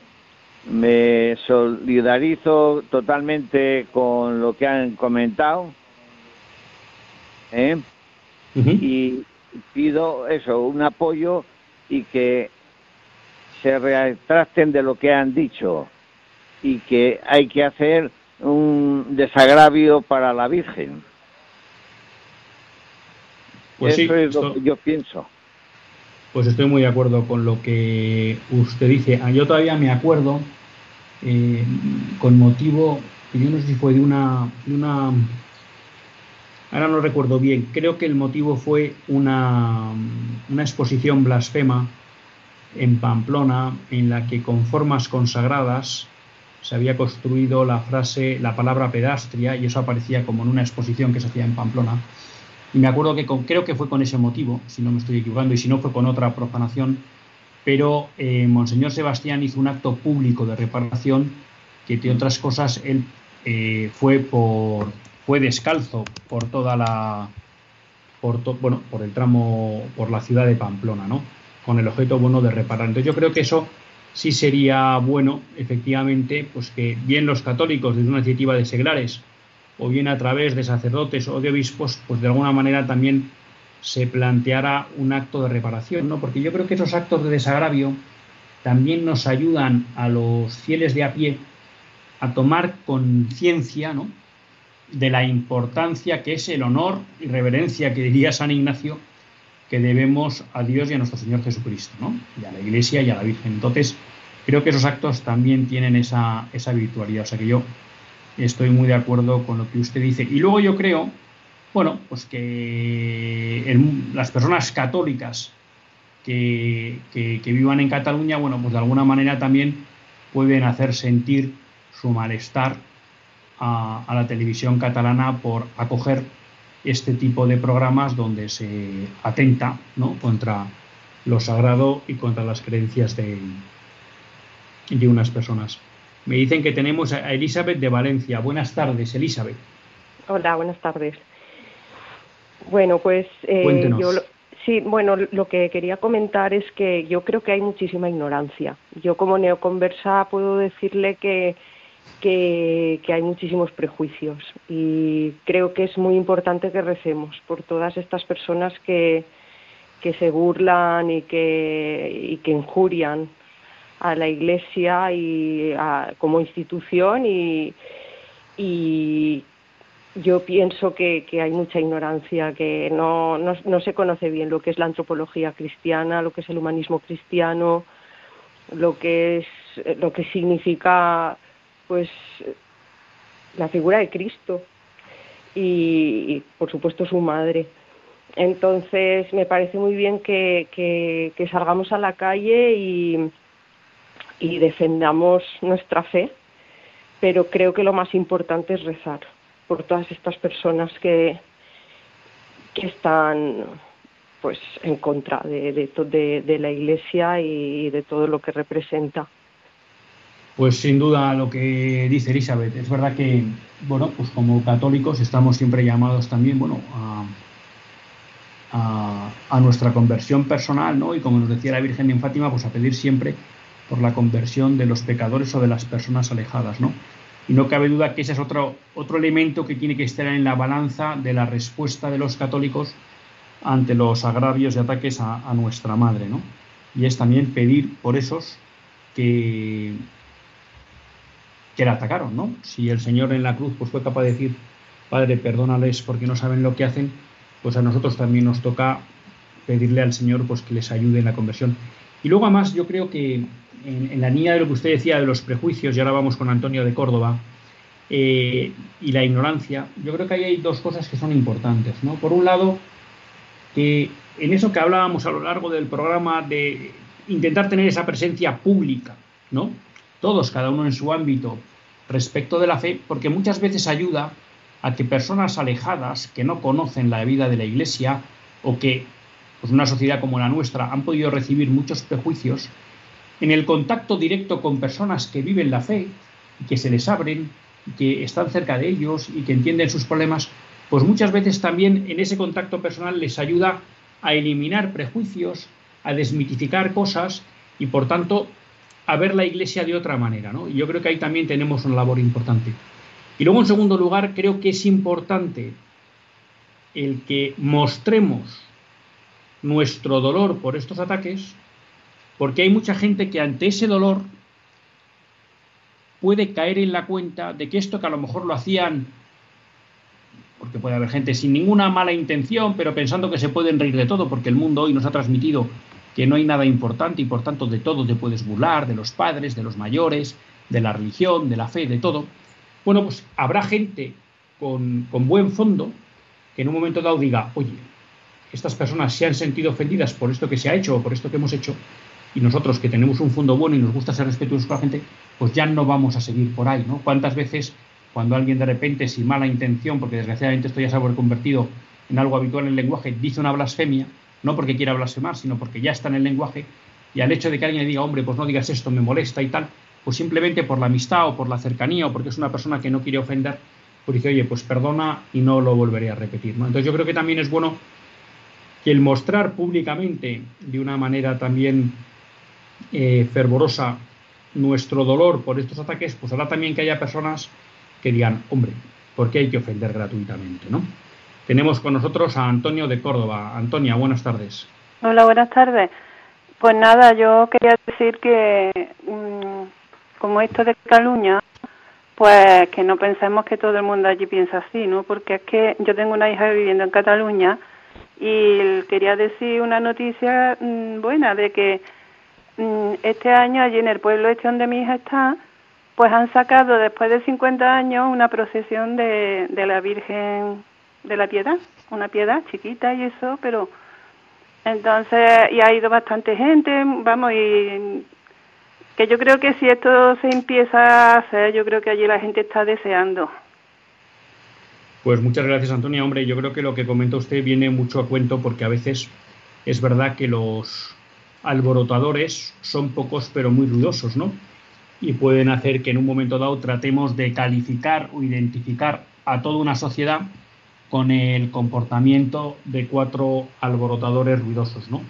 me solidarizo totalmente con lo que han comentado, ¿eh? Uh-huh. Y pido eso, un apoyo y que se retracten de lo que han dicho y que hay que hacer un desagravio para la Virgen. Pues eso sí, es esto... lo que yo pienso. Pues estoy muy de acuerdo con lo que usted dice. Yo todavía me acuerdo, eh, con motivo, yo no sé si fue de una, de una... Ahora no recuerdo bien, creo que el motivo fue una, una exposición blasfema en Pamplona, en la que con formas consagradas se había construido la frase, la palabra pedastria, y eso aparecía como en una exposición que se hacía en Pamplona. Y me acuerdo que con, creo que fue con ese motivo, si no me estoy equivocando, y si no fue con otra profanación, pero eh, Monseñor Sebastián hizo un acto público de reparación que, entre otras cosas, él eh, fue por fue descalzo por toda la por to, bueno por el tramo por la ciudad de Pamplona, ¿no?, con el objeto bueno de reparar. Entonces yo creo que eso sí sería bueno, efectivamente, pues que bien los católicos desde una iniciativa de seglares, o bien a través de sacerdotes o de obispos, pues de alguna manera también se planteará un acto de reparación, ¿no? Porque yo creo que esos actos de desagravio también nos ayudan a los fieles de a pie a tomar conciencia, ¿no?, de la importancia que es el honor y reverencia, que diría San Ignacio, que debemos a Dios y a nuestro Señor Jesucristo, ¿no?, y a la Iglesia y a la Virgen. Entonces, creo que esos actos también tienen esa, esa virtualidad. O sea que yo estoy muy de acuerdo con lo que usted dice. Y luego yo creo, bueno, pues que el, las personas católicas que, que, que vivan en Cataluña, bueno, pues de alguna manera también pueden hacer sentir su malestar a, a la televisión catalana por acoger este tipo de programas donde se atenta, ¿no?, contra lo sagrado y contra las creencias de, de unas personas. Me dicen que tenemos a Elizabeth de Valencia. Buenas tardes, Elizabeth. Hola, buenas tardes. Bueno, pues eh, yo lo, sí, bueno, lo que quería comentar es que yo creo que hay muchísima ignorancia. Yo como neoconversa puedo decirle que Que, que hay muchísimos prejuicios, y creo que es muy importante que recemos por todas estas personas que, que se burlan y que, y que injurian a la Iglesia y a, como institución, y, y yo pienso que, que hay mucha ignorancia, que no, no, no se conoce bien lo que es la antropología cristiana, lo que es el humanismo cristiano, lo que es lo que significa pues la figura de Cristo y, y, por supuesto, su madre. Entonces, me parece muy bien que, que, que salgamos a la calle y, y defendamos nuestra fe, pero creo que lo más importante es rezar por todas estas personas que, que están pues en contra de, de, de, de la Iglesia y de todo lo que representa. Pues sin duda lo que dice Elizabeth, es verdad que, bueno, pues como católicos estamos siempre llamados también, bueno, a, a, a nuestra conversión personal, ¿no? Y como nos decía la Virgen en Fátima, pues a pedir siempre por la conversión de los pecadores o de las personas alejadas, ¿no? Y no cabe duda que ese es otro, otro elemento que tiene que estar en la balanza de la respuesta de los católicos ante los agravios y ataques a, a nuestra madre, ¿no? Y es también pedir por esos que... que la atacaron, ¿no? Si el Señor en la cruz pues fue capaz de decir, Padre, perdónales porque no saben lo que hacen, pues a nosotros también nos toca pedirle al Señor pues que les ayude en la conversión. Y luego, además, yo creo que en, en la línea de lo que usted decía de los prejuicios, y ahora vamos con Antonio de Córdoba, eh, y la ignorancia, yo creo que ahí hay dos cosas que son importantes, ¿no? Por un lado, que en eso que hablábamos a lo largo del programa de intentar tener esa presencia pública, ¿no?, todos, cada uno en su ámbito, respecto de la fe, porque muchas veces ayuda a que personas alejadas, que no conocen la vida de la Iglesia, o que, pues, una sociedad como la nuestra, han podido recibir muchos prejuicios, en el contacto directo con personas que viven la fe, que se les abren, que están cerca de ellos y que entienden sus problemas, pues muchas veces también en ese contacto personal les ayuda a eliminar prejuicios, a desmitificar cosas, y por tanto a ver la Iglesia de otra manera, ¿no? Y yo creo que ahí también tenemos una labor importante. Y luego, en segundo lugar, creo que es importante el que mostremos nuestro dolor por estos ataques, porque hay mucha gente que ante ese dolor puede caer en la cuenta de que esto que a lo mejor lo hacían, porque puede haber gente sin ninguna mala intención, pero pensando que se pueden reír de todo, porque el mundo hoy nos ha transmitido que no hay nada importante y por tanto de todo te puedes burlar, de los padres, de los mayores, de la religión, de la fe, de todo. Bueno, pues habrá gente con, con buen fondo que en un momento dado diga, oye, estas personas se han sentido ofendidas por esto que se ha hecho o por esto que hemos hecho, y nosotros que tenemos un fondo bueno y nos gusta ser respetuosos con la gente, pues ya no vamos a seguir por ahí, ¿no? ¿Cuántas veces cuando alguien de repente, sin mala intención, porque desgraciadamente esto ya se ha convertido en algo habitual en el lenguaje, dice una blasfemia, no porque quiera blasfemar, sino porque ya está en el lenguaje, y al hecho de que alguien le diga, hombre, pues no digas esto, me molesta y tal, pues simplemente por la amistad o por la cercanía o porque es una persona que no quiere ofender, pues dice, oye, pues perdona y no lo volveré a repetir, ¿no? Entonces yo creo que también es bueno que el mostrar públicamente, de una manera también eh, fervorosa, nuestro dolor por estos ataques, pues hará también que haya personas que digan, hombre, ¿por qué hay que ofender gratuitamente, no? Tenemos con nosotros a Antonio de Córdoba. Antonia, buenas tardes. Hola, buenas tardes. Pues nada, yo quería decir que, mmm, como esto de Cataluña, pues que no pensemos que todo el mundo allí piensa así, ¿no? Porque es que yo tengo una hija viviendo en Cataluña y quería decir una noticia mmm, buena de que mmm, este año allí en el pueblo este donde mi hija está, pues han sacado después de cincuenta años una procesión de, de la Virgen de la Piedad, una piedad chiquita y eso, pero Entonces, y ha ido bastante gente, vamos, y que yo creo que si esto se empieza a hacer, yo creo que allí la gente está deseando. Pues muchas gracias, Antonia. Hombre, yo creo que lo que comenta usted viene mucho a cuento, porque a veces es verdad que los alborotadores son pocos pero muy ruidosos, ¿no? Y pueden hacer que en un momento dado tratemos de calificar o identificar a toda una sociedad con el comportamiento de cuatro alborotadores ruidosos, ¿no?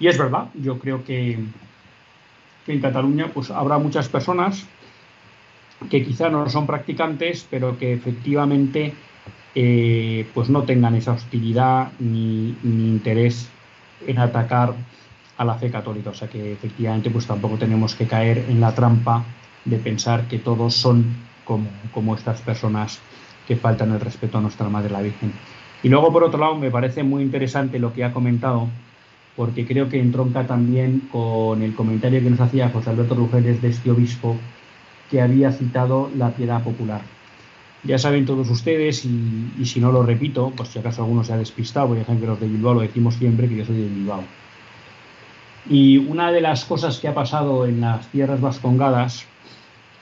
Y es verdad, yo creo que, que en Cataluña pues habrá muchas personas que quizá no son practicantes, pero que efectivamente eh, pues no tengan esa hostilidad ni, ni interés en atacar a la fe católica. O sea que efectivamente pues tampoco tenemos que caer en la trampa de pensar que todos son como, como estas personas que faltan el respeto a nuestra Madre la Virgen. Y luego, por otro lado, me parece muy interesante lo que ha comentado, porque creo que entronca también con el comentario que nos hacía José Alberto Rugeles, de este obispo que había citado la piedad popular. Ya saben todos ustedes, y, y si no lo repito, pues si acaso alguno se ha despistado, ya saben que los de Bilbao lo decimos siempre, que yo soy de Bilbao. Y una de las cosas que ha pasado en las tierras vascongadas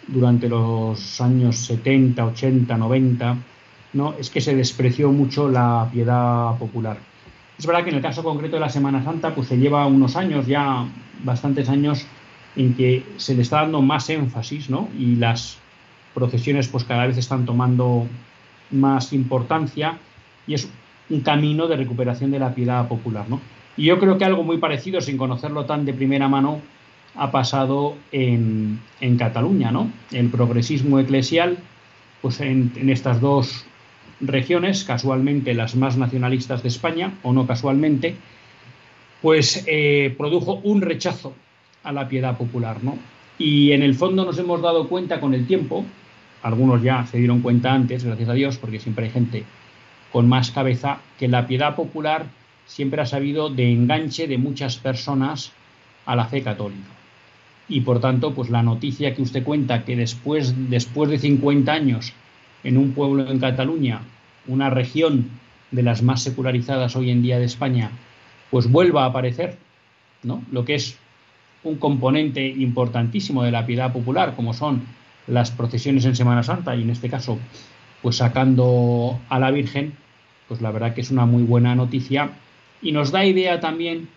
durante los años setenta, ochenta, noventa, ¿no?, es que se despreció mucho la piedad popular. Es verdad que en el caso concreto de la Semana Santa, pues se lleva unos años, ya bastantes años, en que se le está dando más énfasis, ¿no? Y las procesiones pues cada vez están tomando más importancia, y es un camino de recuperación de la piedad popular, ¿no? Y yo creo que algo muy parecido, sin conocerlo tan de primera mano, ha pasado en, en Cataluña, ¿no? El progresismo eclesial, pues en, en estas dos regiones, casualmente las más nacionalistas de España, o no casualmente, pues eh, produjo un rechazo a la piedad popular, ¿no? Y en el fondo nos hemos dado cuenta con el tiempo, algunos ya se dieron cuenta antes, gracias a Dios, porque siempre hay gente con más cabeza, que la piedad popular siempre ha sabido de enganche de muchas personas a la fe católica. Y por tanto, pues la noticia que usted cuenta, que después, después de cincuenta años en un pueblo en Cataluña, una región de las más secularizadas hoy en día de España, pues vuelva a aparecer, ¿no?, lo que es un componente importantísimo de la piedad popular, como son las procesiones en Semana Santa, y en este caso, pues sacando a la Virgen, pues la verdad que es una muy buena noticia. Y nos da idea también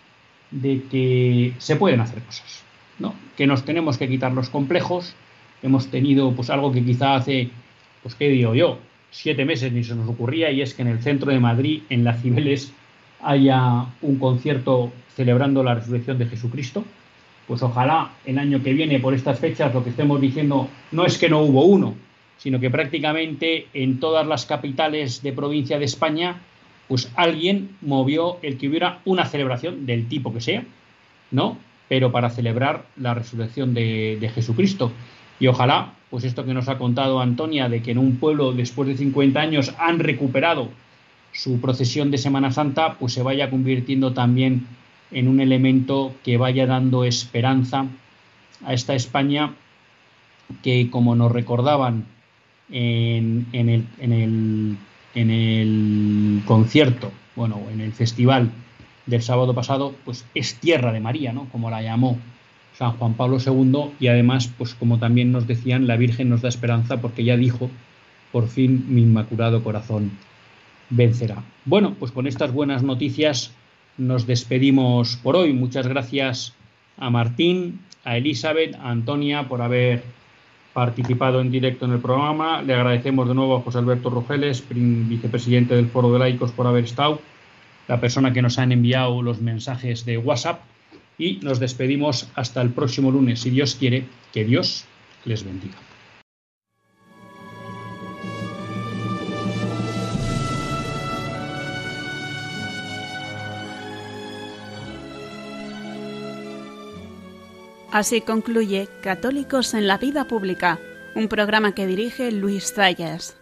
de que se pueden hacer cosas, ¿no?, que nos tenemos que quitar los complejos. Hemos tenido pues algo que quizá hace, pues qué digo yo, siete meses ni se nos ocurría, y es que en el centro de Madrid, en las Cibeles, haya un concierto celebrando la resurrección de Jesucristo. Pues ojalá el año que viene, por estas fechas, lo que estemos diciendo no es que no hubo uno, sino que prácticamente en todas las capitales de provincia de España pues alguien movió el que hubiera una celebración del tipo que sea, ¿no?, pero para celebrar la resurrección de, de Jesucristo. Y ojalá, pues esto que nos ha contado Antonia, de que en un pueblo después de cincuenta años han recuperado su procesión de Semana Santa, pues se vaya convirtiendo también en un elemento que vaya dando esperanza a esta España que, como nos recordaban en, en el... En el en el concierto, bueno, en el festival del sábado pasado, pues es tierra de María, ¿no?, como la llamó San Juan Pablo segundo, y además, pues como también nos decían, la Virgen nos da esperanza porque ya dijo, por fin mi inmaculado corazón vencerá. Bueno, pues con estas buenas noticias nos despedimos por hoy. Muchas gracias a Martín, a Elizabeth, a Antonia por haber participado en directo en el programa. Le agradecemos de nuevo a José Alberto Rugeles, vicepresidente del Foro de Laicos, por haber estado, la persona que nos han enviado los mensajes de WhatsApp, y nos despedimos hasta el próximo lunes, si Dios quiere. Que Dios les bendiga. Así concluye Católicos en la Vida Pública, un programa que dirige Luis Zayas.